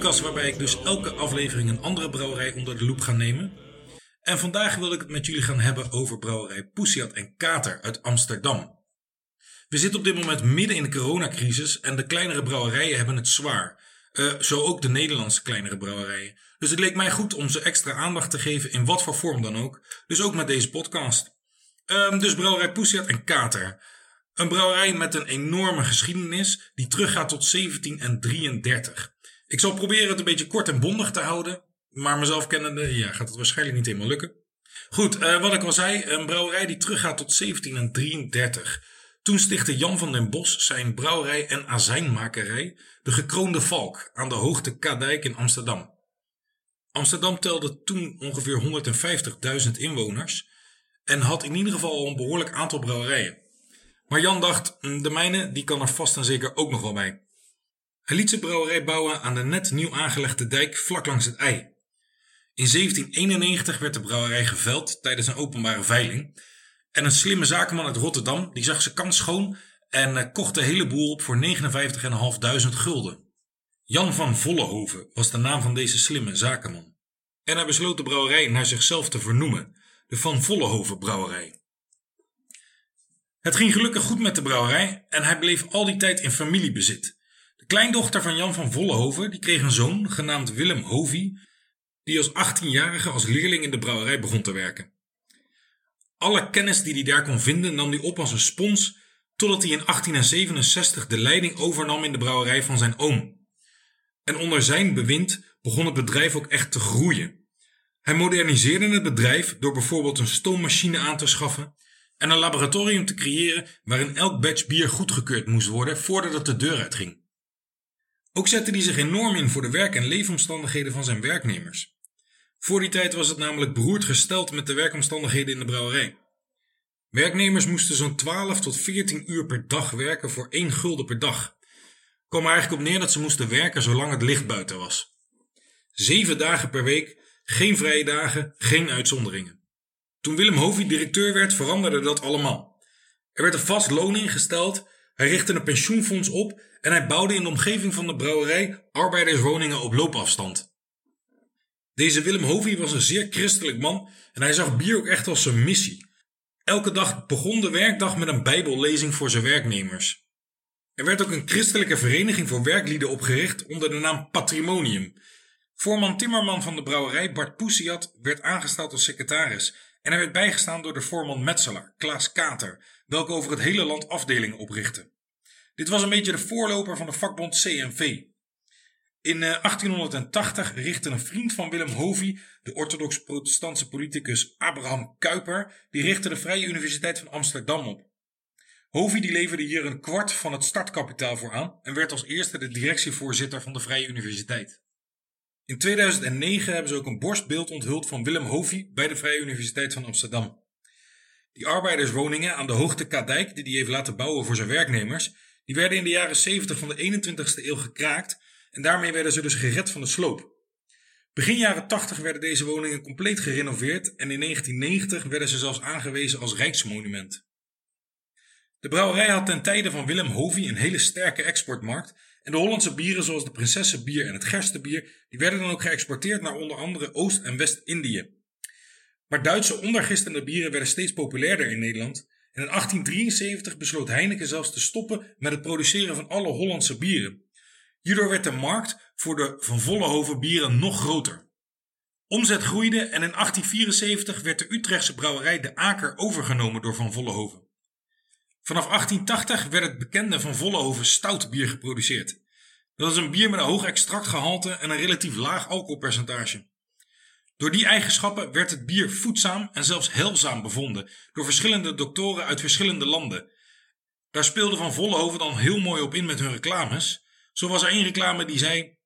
podcast waarbij ik dus elke aflevering een andere brouwerij onder de loep ga nemen. En vandaag wil ik het met jullie gaan hebben over brouwerij Poesiat en Kater uit Amsterdam. We zitten op dit moment midden in de coronacrisis en de kleinere brouwerijen hebben het zwaar. Zo ook de Nederlandse kleinere brouwerijen. Dus het leek mij goed om ze extra aandacht te geven in wat voor vorm dan ook. Dus ook met deze podcast. Dus brouwerij Poesiat en Kater. Een brouwerij met een enorme geschiedenis die teruggaat tot 1733. Ik zal proberen het een beetje kort en bondig te houden. Maar mezelf kennende, gaat het waarschijnlijk niet helemaal lukken. Goed, wat ik al zei, een brouwerij die teruggaat tot 1733. Toen stichtte Jan van den Bos zijn brouwerij en azijnmakerij De Gekroonde Valk aan de Hoogte Kadijk in Amsterdam. Amsterdam telde toen ongeveer 150.000 inwoners en had in ieder geval al een behoorlijk aantal brouwerijen. Maar Jan dacht, de mijne die kan er vast en zeker ook nog wel bij. Hij liet zijn brouwerij bouwen aan de net nieuw aangelegde dijk vlak langs het IJ. In 1791 werd de brouwerij geveild tijdens een openbare veiling. En een slimme zakenman uit Rotterdam, die zag zijn kans schoon en kocht de hele boel op voor 59.500 gulden. Jan van Vollenhoven was de naam van deze slimme zakenman. En hij besloot de brouwerij naar zichzelf te vernoemen, de Van Vollenhoven brouwerij. Het ging gelukkig goed met de brouwerij en hij bleef al die tijd in familiebezit. De kleindochter van Jan van Vollenhoven die kreeg een zoon, genaamd Willem Hovy, die als 18-jarige als leerling in de brouwerij begon te werken. Alle kennis die hij daar kon vinden nam hij op als een spons, totdat hij in 1867 de leiding overnam in de brouwerij van zijn oom. En onder zijn bewind begon het bedrijf ook echt te groeien. Hij moderniseerde het bedrijf door bijvoorbeeld een stoommachine aan te schaffen en een laboratorium te creëren waarin elk batch bier goedgekeurd moest worden voordat het de deur uitging. Ook zette hij zich enorm in voor de werk- en leefomstandigheden van zijn werknemers. Voor die tijd was het namelijk beroerd gesteld met de werkomstandigheden in de brouwerij. Werknemers moesten zo'n 12 tot 14 uur per dag werken voor 1 gulden per dag. Kwam er eigenlijk op neer dat ze moesten werken zolang het licht buiten was. 7 dagen per week, geen vrije dagen, geen uitzonderingen. Toen Willem Hovy directeur werd, veranderde dat allemaal. Er werd een vast loon ingesteld, hij richtte een pensioenfonds op en hij bouwde in de omgeving van de brouwerij arbeiderswoningen op loopafstand. Deze Willem Hovy was een zeer christelijk man en hij zag bier ook echt als zijn missie. Elke dag begon de werkdag met een bijbellezing voor zijn werknemers. Er werd ook een christelijke vereniging voor werklieden opgericht onder de naam Patrimonium. Voorman Timmerman van de brouwerij Bart Pousiat werd aangesteld als secretaris en hij werd bijgestaan door de voorman metselaar Klaas Kater, welke over het hele land afdelingen oprichtte. Dit was een beetje de voorloper van de vakbond CNV. In 1880 richtte een vriend van Willem Hovy, de orthodox-protestantse politicus Abraham Kuyper, die richtte de Vrije Universiteit van Amsterdam op. Hovy die leverde hier een kwart van het startkapitaal voor aan en werd als eerste de directievoorzitter van de Vrije Universiteit. In 2009 hebben ze ook een borstbeeld onthuld van Willem Hovy bij de Vrije Universiteit van Amsterdam. Die arbeiderswoningen aan de Hoogte Kadijk die hij heeft laten bouwen voor zijn werknemers, die werden in de jaren 70 van de 21ste eeuw gekraakt. En daarmee werden ze dus gered van de sloop. Begin jaren 80 werden deze woningen compleet gerenoveerd en in 1990 werden ze zelfs aangewezen als rijksmonument. De brouwerij had ten tijde van Willem Hovy een hele sterke exportmarkt en de Hollandse bieren zoals de Prinsessebier en het Gerstenbier die werden dan ook geëxporteerd naar onder andere Oost- en West-Indië. Maar Duitse ondergistende bieren werden steeds populairder in Nederland en in 1873 besloot Heineken zelfs te stoppen met het produceren van alle Hollandse bieren. Hierdoor werd de markt voor de Van Vollenhoven bieren nog groter. Omzet groeide en in 1874 werd de Utrechtse brouwerij De Aker overgenomen door Van Vollenhoven. Vanaf 1880 werd het bekende Van Vollenhoven stoutbier geproduceerd. Dat is een bier met een hoog extractgehalte en een relatief laag alcoholpercentage. Door die eigenschappen werd het bier voedzaam en zelfs heilzaam bevonden door verschillende doktoren uit verschillende landen. Daar speelde Van Vollenhoven dan heel mooi op in met hun reclames. Zo was er één reclame die zei: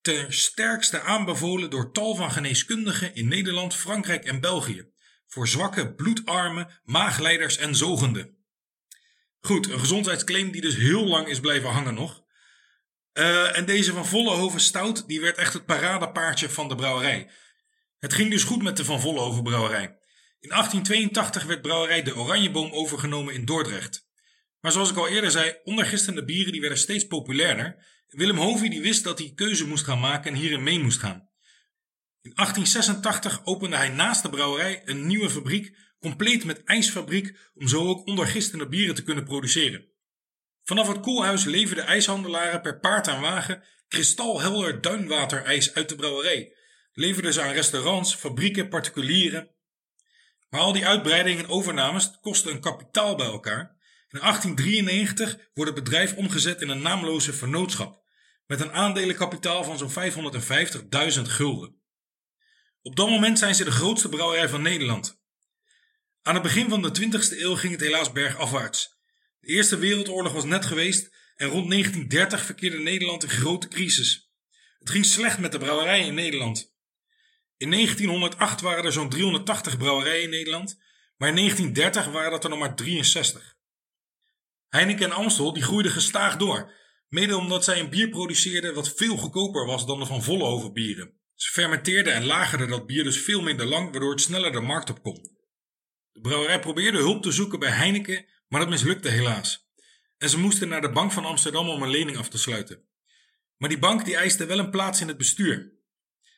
ten sterkste aanbevolen door tal van geneeskundigen in Nederland, Frankrijk en België. Voor zwakke, bloedarmen, maagleiders en zogenden. Goed, een gezondheidsclaim die dus heel lang is blijven hangen nog. En deze Van Vollenhoven stout die werd echt het paradepaardje van de brouwerij. Het ging dus goed met de Van Vollenhoven brouwerij. In 1882 werd brouwerij de Oranjeboom overgenomen in Dordrecht. Maar zoals ik al eerder zei, ondergistende bieren die werden steeds populairder. Willem Hovy die wist dat hij keuze moest gaan maken en hierin mee moest gaan. In 1886 opende hij naast de brouwerij een nieuwe fabriek, compleet met ijsfabriek, om zo ook ondergistende bieren te kunnen produceren. Vanaf het koelhuis leverden ijshandelaren per paard en wagen kristalhelder duinwaterijs uit de brouwerij, leverden ze aan restaurants, fabrieken, particulieren. Maar al die uitbreidingen en overnames kosten een kapitaal bij elkaar. In 1893 wordt het bedrijf omgezet in een naamloze vernootschap, met een aandelenkapitaal van zo'n 550.000 gulden. Op dat moment zijn ze de grootste brouwerij van Nederland. Aan het begin van de 20e eeuw ging het helaas bergafwaarts. De Eerste Wereldoorlog was net geweest en rond 1930 verkeerde Nederland in grote crisis. Het ging slecht met de brouwerijen in Nederland. In 1908 waren er zo'n 380 brouwerijen in Nederland, maar in 1930 waren dat er nog maar 63. Heineken en Amstel die groeiden gestaag door, mede omdat zij een bier produceerden wat veel goedkoper was dan de Van Vollenhoven bieren. Ze fermenteerden en lagerden dat bier dus veel minder lang, waardoor het sneller de markt op kon. De brouwerij probeerde hulp te zoeken bij Heineken, maar dat mislukte helaas. En ze moesten naar de Bank van Amsterdam om een lening af te sluiten. Maar die bank die eiste wel een plaats in het bestuur.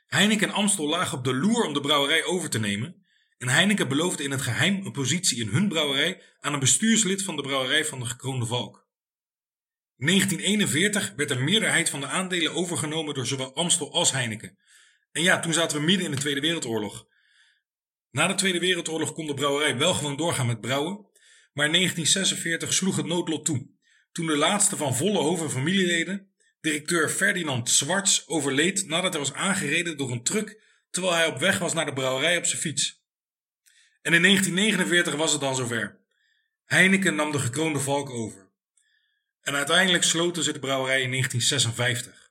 Heineken en Amstel lagen op de loer om de brouwerij over te nemen en Heineken beloofde in het geheim een positie in hun brouwerij aan een bestuurslid van de brouwerij van de Gekroonde Valk. In 1941 werd een meerderheid van de aandelen overgenomen door zowel Amstel als Heineken. En ja, toen zaten we midden in de Tweede Wereldoorlog. Na de Tweede Wereldoorlog kon de brouwerij wel gewoon doorgaan met brouwen, maar in 1946 sloeg het noodlot toe, toen de laatste Van Vollenhoven familieleden, directeur Ferdinand Zwarts, overleed nadat hij was aangereden door een truck terwijl hij op weg was naar de brouwerij op zijn fiets. En in 1949 was het dan zover. Heineken nam de Gekroonde Valk over. En uiteindelijk sloten ze de brouwerij in 1956.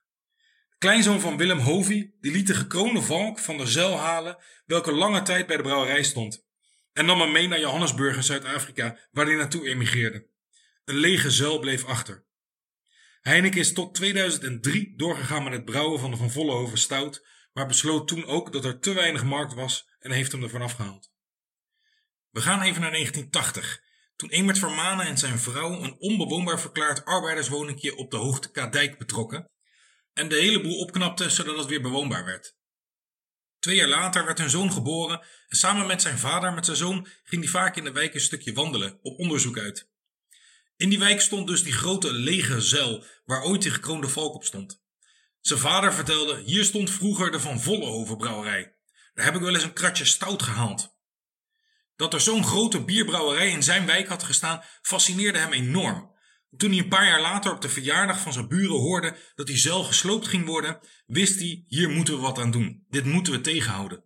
Kleinzoon van Willem Hovy die liet de Gekroonde Valk van de zeil halen, welke lange tijd bij de brouwerij stond, en nam hem mee naar Johannesburg in Zuid-Afrika, waar hij naartoe emigreerde. Een lege zeil bleef achter. Heineken is tot 2003 doorgegaan met het brouwen van de Van Vollenhoven stout, maar besloot toen ook dat er te weinig markt was en heeft hem ervan afgehaald. We gaan even naar 1980, toen Evert Vermaene en zijn vrouw een onbewoonbaar verklaard arbeiderswoningje op de Hoogte Kadijk betrokken en de hele boel opknapte zodat het weer bewoonbaar werd. 2 jaar later werd hun zoon geboren en samen met zijn vader met zijn zoon ging hij vaak in de wijk een stukje wandelen, op onderzoek uit. In die wijk stond dus die grote lege zeil waar ooit die Gekroonde Valk op stond. Zijn vader vertelde, hier stond vroeger de Van Vollenhoven brouwerij. Daar heb ik wel eens een kratje stout gehaald. Dat er zo'n grote bierbrouwerij in zijn wijk had gestaan fascineerde hem enorm. Toen hij een paar jaar later op de verjaardag van zijn buren hoorde dat die zeil gesloopt ging worden, wist hij, hier moeten we wat aan doen. Dit moeten we tegenhouden.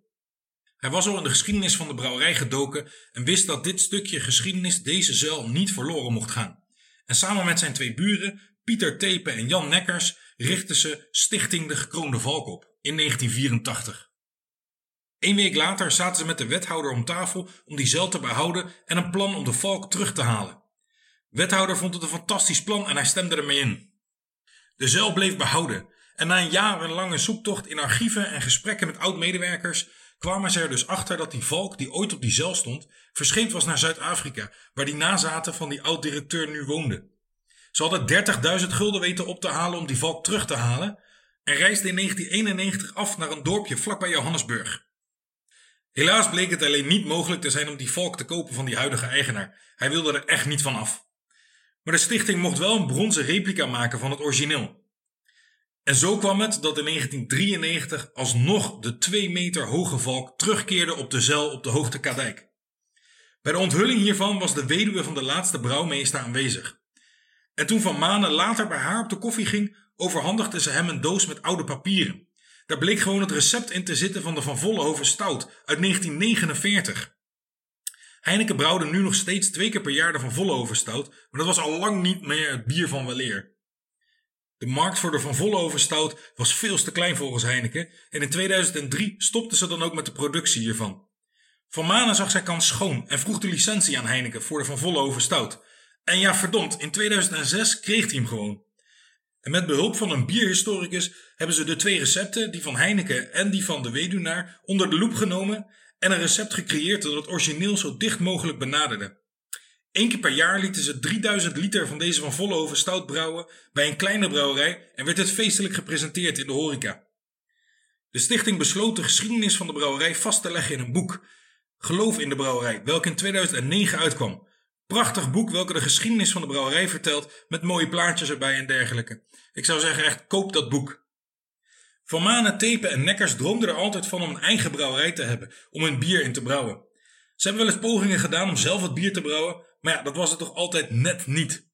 Hij was al in de geschiedenis van de brouwerij gedoken en wist dat dit stukje geschiedenis deze zeil niet verloren mocht gaan. En samen met zijn 2 buren, Pieter Tepe en Jan Neckers, richtten ze Stichting de Gekroonde Valk op in 1984. 1 week later zaten ze met de wethouder om tafel om die zeil te behouden en een plan om de valk terug te halen. Wethouder vond het een fantastisch plan en hij stemde ermee in. De zeil bleef behouden en na een jarenlange zoektocht in archieven en gesprekken met oud-medewerkers kwamen ze er dus achter dat die valk die ooit op die zeil stond verscheept was naar Zuid-Afrika, waar die nazaten van die oud-directeur nu woonden. Ze hadden 30.000 gulden weten op te halen om die valk terug te halen en reisden in 1991 af naar een dorpje vlakbij Johannesburg. Helaas bleek het alleen niet mogelijk te zijn om die valk te kopen van die huidige eigenaar. Hij wilde er echt niet van af. Maar de stichting mocht wel een bronzen replica maken van het origineel. En zo kwam het dat in 1993 alsnog de 2 meter hoge valk terugkeerde op de zeil op de Hoogte Kadijk. Bij de onthulling hiervan was de weduwe van de laatste brouwmeester aanwezig. En toen Van Manen later bij haar op de koffie ging, overhandigde ze hem een doos met oude papieren. Daar bleek gewoon het recept in te zitten van de Van Vollenhoven stout uit 1949. Heineken brouwde nu nog steeds 2 keer per jaar de Van Vollenhoven stout, maar dat was al lang niet meer het bier van weleer. De markt voor de Van Vollenhoven stout was veel te klein volgens Heineken en in 2003 stopten ze dan ook met de productie hiervan. Vermaene zag zijn kans schoon en vroeg de licentie aan Heineken voor de Van Vollenhoven stout. En ja, verdomd, in 2006 kreeg hij hem gewoon. En met behulp van een bierhistoricus hebben ze de 2 recepten, die van Heineken en die van de weduwnaar, onder de loep genomen en een recept gecreëerd dat het origineel zo dicht mogelijk benaderde. Eén keer per jaar lieten ze 3000 liter van deze Van Vollenhoven stout brouwen bij een kleine brouwerij en werd het feestelijk gepresenteerd in de horeca. De stichting besloot de geschiedenis van de brouwerij vast te leggen in een boek, Geloof in de Brouwerij, welk in 2009 uitkwam. Prachtig boek welke de geschiedenis van de brouwerij vertelt met mooie plaatjes erbij en dergelijke. Ik zou zeggen echt, koop dat boek. Vermaene, Tepe en Neckers droomden er altijd van om een eigen brouwerij te hebben, om hun bier in te brouwen. Ze hebben wel eens pogingen gedaan om zelf het bier te brouwen, maar ja, dat was het toch altijd net niet.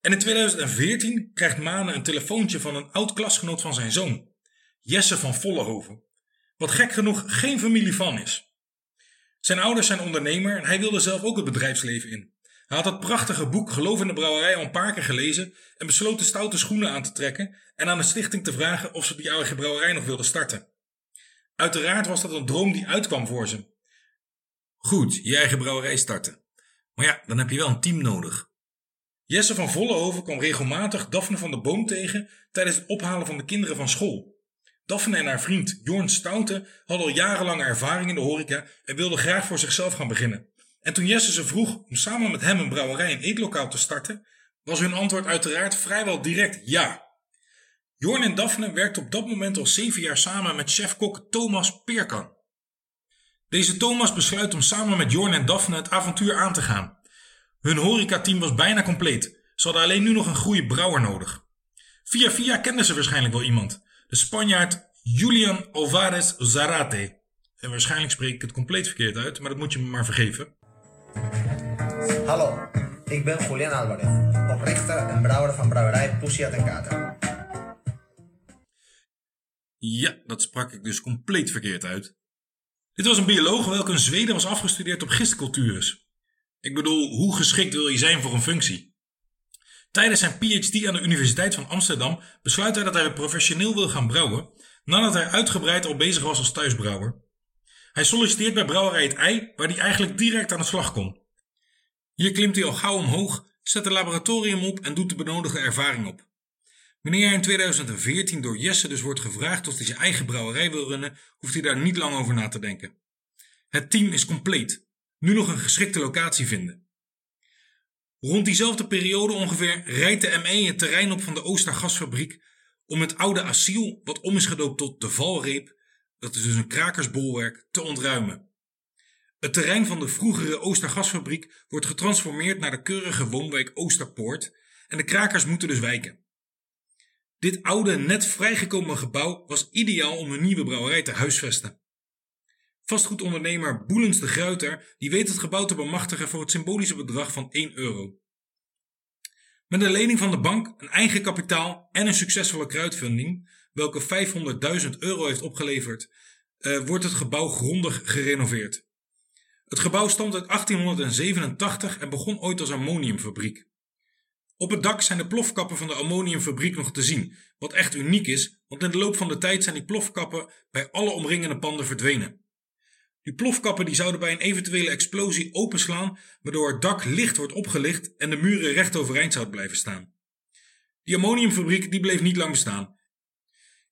En in 2014 krijgt Mane een telefoontje van een oud-klasgenoot van zijn zoon, Jesse van Vollenhoven, wat gek genoeg geen familie van is. Zijn ouders zijn ondernemer en hij wilde zelf ook het bedrijfsleven in. Hij had het prachtige boek Geloof in de Brouwerij al een paar keer gelezen en besloot de stoute schoenen aan te trekken en aan de stichting te vragen of ze die oude brouwerij nog wilden starten. Uiteraard was dat een droom die uitkwam voor ze. Goed, je eigen brouwerij starten. Maar ja, dan heb je wel een team nodig. Jesse van Vollenhoven kwam regelmatig Daphne van de Boom tegen tijdens het ophalen van de kinderen van school. Daphne en haar vriend Jorn Stouten hadden al jarenlange ervaring in de horeca en wilden graag voor zichzelf gaan beginnen. En toen Jesse ze vroeg om samen met hem een brouwerij en eetlokaal te starten, was hun antwoord uiteraard vrijwel direct ja. Jorn en Daphne werkten op dat moment al 7 jaar samen met chef-kok Thomas Peerkan. Deze Thomas besluit om samen met Jorn en Daphne het avontuur aan te gaan. Hun horecateam was bijna compleet. Ze hadden alleen nu nog een goede brouwer nodig. Via via kenden ze waarschijnlijk wel iemand. De Spanjaard Julian Alvarez Zarate. En waarschijnlijk spreek ik het compleet verkeerd uit, maar dat moet je me maar vergeven. Hallo, ik ben Julian Alvarez, oprichter en brouwer van brouwerij Poesiat en Kater. Ja, dat sprak ik dus compleet verkeerd uit. Dit was een bioloog welke een Zweden was afgestudeerd op gistcultures. Ik bedoel, hoe geschikt wil je zijn voor een functie? Tijdens zijn PhD aan de Universiteit van Amsterdam besluit hij dat hij professioneel wil gaan brouwen, nadat hij uitgebreid al bezig was als thuisbrouwer. Hij solliciteert bij brouwerij Het Ei, waar hij eigenlijk direct aan de slag kon. Hier klimt hij al gauw omhoog, zet een laboratorium op en doet de benodigde ervaring op. Wanneer hij in 2014 door Jesse dus wordt gevraagd of hij zijn eigen brouwerij wil runnen, hoeft hij daar niet lang over na te denken. Het team is compleet. Nu nog een geschikte locatie vinden. Rond diezelfde periode ongeveer rijdt de ME het terrein op van de Oostergasfabriek om het oude asiel, wat om is gedoopt tot de Valreep, dat is dus een krakersbolwerk, te ontruimen. Het terrein van de vroegere Oostergasfabriek wordt getransformeerd naar de keurige woonwijk Oosterpoort en de krakers moeten dus wijken. Dit oude, net vrijgekomen gebouw was ideaal om een nieuwe brouwerij te huisvesten. Vastgoedondernemer Boelens de Gruiter die weet het gebouw te bemachtigen voor het symbolische bedrag van €1. Met een lening van de bank, een eigen kapitaal en een succesvolle crowdfunding, welke €500.000 heeft opgeleverd, wordt het gebouw grondig gerenoveerd. Het gebouw stamt uit 1887 en begon ooit als ammoniumfabriek. Op het dak zijn de plofkappen van de ammoniumfabriek nog te zien, wat echt uniek is, want in de loop van de tijd zijn die plofkappen bij alle omringende panden verdwenen. Die plofkappen die zouden bij een eventuele explosie openslaan, waardoor het dak licht wordt opgelicht en de muren recht overeind zouden blijven staan. Die ammoniumfabriek die bleef niet lang bestaan.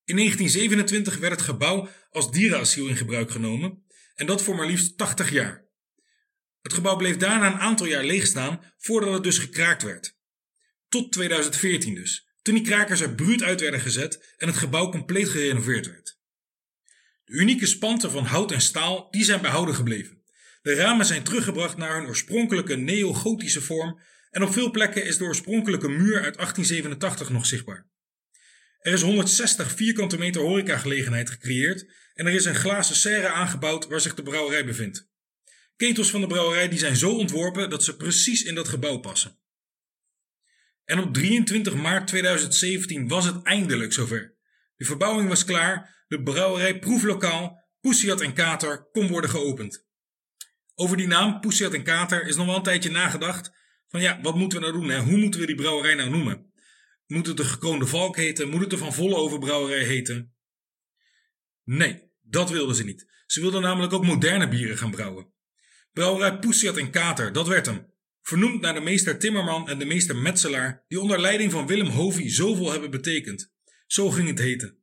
In 1927 werd het gebouw als dierenasiel in gebruik genomen en dat voor maar liefst 80 jaar. Het gebouw bleef daarna een aantal jaar leeg staan voordat het dus gekraakt werd. Tot 2014 dus, toen die krakers er bruut uit werden gezet en het gebouw compleet gerenoveerd werd. De unieke spanten van hout en staal die zijn behouden gebleven. De ramen zijn teruggebracht naar hun oorspronkelijke neogotische vorm en op veel plekken is de oorspronkelijke muur uit 1887 nog zichtbaar. Er is 160 vierkante meter horecagelegenheid gecreëerd en er is een glazen serre aangebouwd waar zich de brouwerij bevindt. Ketels van de brouwerij die zijn zo ontworpen dat ze precies in dat gebouw passen. En op 23 maart 2017 was het eindelijk zover. De verbouwing was klaar, de brouwerij proeflokaal Poesiat en Kater kon worden geopend. Over die naam Poesiat en Kater is nog wel een tijdje nagedacht van ja, wat moeten we nou doen? Hè? Hoe moeten we die brouwerij nou noemen? Moet het de Gekroonde Valk heten? Moet het de Van Vollenhoven brouwerij heten? Nee, dat wilden ze niet. Ze wilden namelijk ook moderne bieren gaan brouwen. Brouwerij Poesiat en Kater, dat werd hem. Vernoemd naar de meester Timmerman en de meester Metselaar, die onder leiding van Willem Hovy zoveel hebben betekend. Zo ging het heten.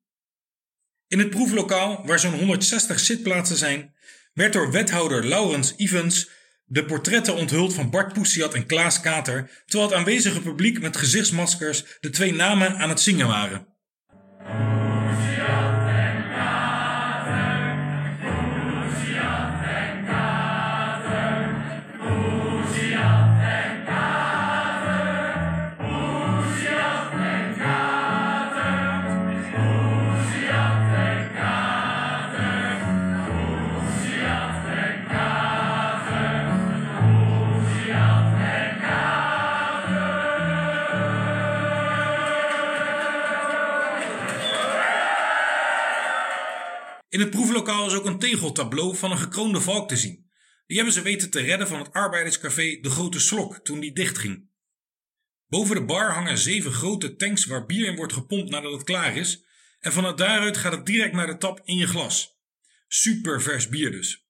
In het proeflokaal, waar zo'n 160 zitplaatsen zijn, werd door wethouder Laurens Ivens De portretten onthult van Bart Pousiat en Klaas Kater, terwijl het aanwezige publiek met gezichtsmaskers de twee namen aan het zingen waren. In het proeflokaal is ook een tegeltableau van een gekroonde valk te zien. Die hebben ze weten te redden van het arbeiderscafé De Grote Slok toen die dichtging. Boven de bar hangen 7 grote tanks waar bier in wordt gepompt nadat het klaar is en vanuit daaruit gaat het direct naar de tap in je glas. Super vers bier dus.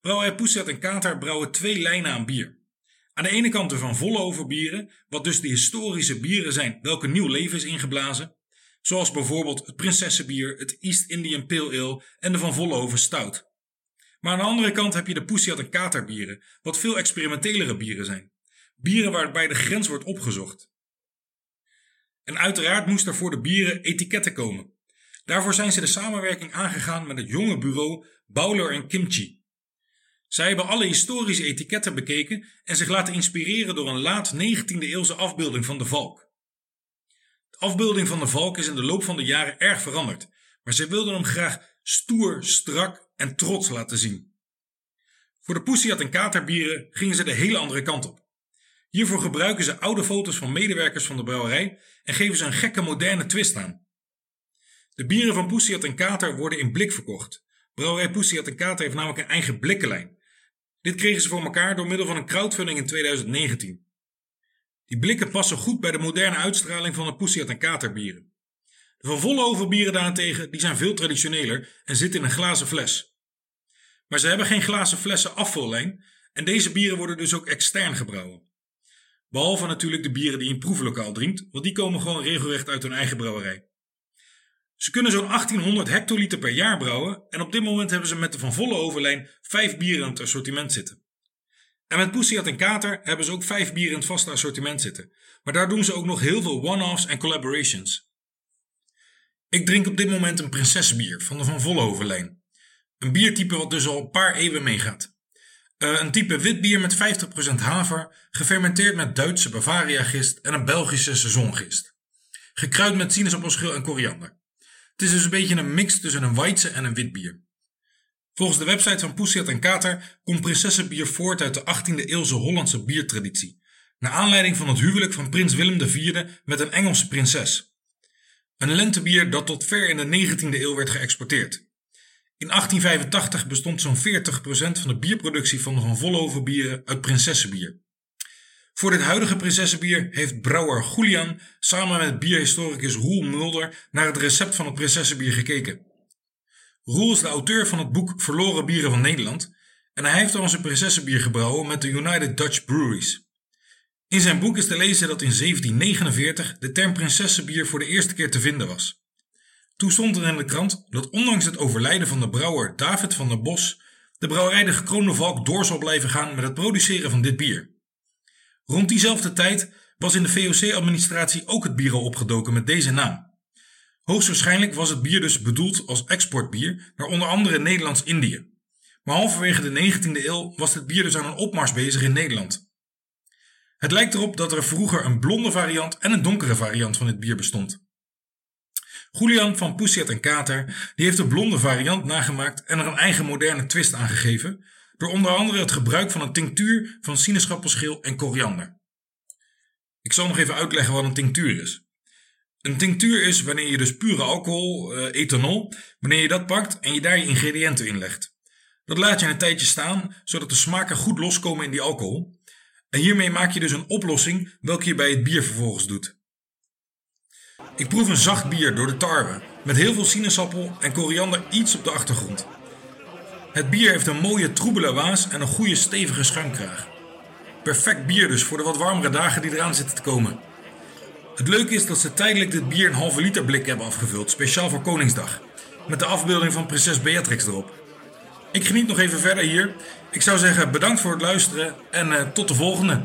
Brouwerij Pousiat en Kater brouwen 2 lijnen aan bier. Aan de ene kant de Van Vollenhoven bieren, wat dus de historische bieren zijn welke nieuw leven is ingeblazen. Zoals bijvoorbeeld het Prinsessebier, het East Indian Pale Ale en de Van Vollenhoven Stout. Maar aan de andere kant heb je de Pousiat en Kater bieren, wat veel experimentelere bieren zijn. Bieren waarbij de grens wordt opgezocht. En uiteraard moest er voor de bieren etiketten komen. Daarvoor zijn ze de samenwerking aangegaan met het jonge bureau Bowler en Kimchi. Zij hebben alle historische etiketten bekeken en zich laten inspireren door een laat 19e eeuwse afbeelding van de valk. De afbeelding van de valk is in de loop van de jaren erg veranderd, maar zij wilden hem graag stoer, strak en trots laten zien. Voor de Pousiat en Kater bieren gingen ze de hele andere kant op. Hiervoor gebruiken ze oude foto's van medewerkers van de brouwerij en geven ze een gekke moderne twist aan. De bieren van Pousiat en Kater worden in blik verkocht. Brouwerij Pousiat en Kater heeft namelijk een eigen blikkenlijn. Dit kregen ze voor elkaar door middel van een crowdfunding in 2019. Die blikken passen goed bij de moderne uitstraling van de Pousiat en Kater bieren. De Van Vollenhoven bieren daarentegen die zijn veel traditioneler en zitten in een glazen fles. Maar ze hebben geen glazen flessen afvullijn en deze bieren worden dus ook extern gebrouwen. Behalve natuurlijk de bieren die in het proeflokaal drinkt, want die komen gewoon regelrecht uit hun eigen brouwerij. Ze kunnen zo'n 1800 hectoliter per jaar brouwen en op dit moment hebben ze met de Van Vollenhovenlijn 5 bieren aan het assortiment zitten. En met Pousiat en Kater hebben ze ook 5 bieren in het vaste assortiment zitten. Maar daar doen ze ook nog heel veel one-offs en collaborations. Ik drink op dit moment een prinsesbier van de Van Vollenhovenlijn. Een biertype wat dus al een paar eeuwen meegaat. Een type wit bier met 50% haver, gefermenteerd met Duitse Bavaria-gist en een Belgische saisongist. Gekruid met sinaasappelschil en koriander. Het is dus een beetje een mix tussen een weidse en een wit bier. Volgens de website van Pousiat en Kater komt prinsessenbier voort uit de 18e eeuwse Hollandse biertraditie, naar aanleiding van het huwelijk van prins Willem IV met een Engelse prinses. Een lentebier dat tot ver in de 19e eeuw werd geëxporteerd. In 1885 bestond zo'n 40% van de bierproductie van de Van Vollenhoven bieren uit prinsessenbier. Voor dit huidige prinsessenbier heeft brouwer Julian samen met bierhistoricus Roel Mulder naar het recept van het prinsessenbier gekeken. Roel is de auteur van het boek Verloren Bieren van Nederland en hij heeft al zijn prinsessenbier gebrouwen met de United Dutch Breweries. In zijn boek is te lezen dat in 1749 de term prinsessenbier voor de eerste keer te vinden was. Toen stond er in de krant dat ondanks het overlijden van de brouwer Daphne van de Bos de brouwerij De Gekroonde Valk door zal blijven gaan met het produceren van dit bier. Rond diezelfde tijd was in de VOC-administratie ook het bier al opgedoken met deze naam. Hoogstwaarschijnlijk was het bier dus bedoeld als exportbier naar onder andere Nederlands-Indië. Maar halverwege de 19e eeuw was dit bier dus aan een opmars bezig in Nederland. Het lijkt erop dat er vroeger een blonde variant en een donkere variant van dit bier bestond. Julian van Pousiat en Kater die heeft de blonde variant nagemaakt en er een eigen moderne twist aan gegeven, door onder andere het gebruik van een tinctuur van sinaasappelschil en koriander. Ik zal nog even uitleggen wat een tinctuur is. Een tinctuur is wanneer je dus pure alcohol, ethanol, wanneer je dat pakt en je daar je ingrediënten in legt. Dat laat je een tijdje staan, zodat de smaken goed loskomen in die alcohol. En hiermee maak je dus een oplossing welke je bij het bier vervolgens doet. Ik proef een zacht bier door de tarwe, met heel veel sinaasappel en koriander iets op de achtergrond. Het bier heeft een mooie troebele waas en een goede stevige schuimkraag. Perfect bier dus voor de wat warmere dagen die eraan zitten te komen. Het leuke is dat ze tijdelijk dit bier in halve liter blik hebben afgevuld, speciaal voor Koningsdag, met de afbeelding van prinses Beatrix erop. Ik geniet nog even verder hier. Ik zou zeggen bedankt voor het luisteren en tot de volgende.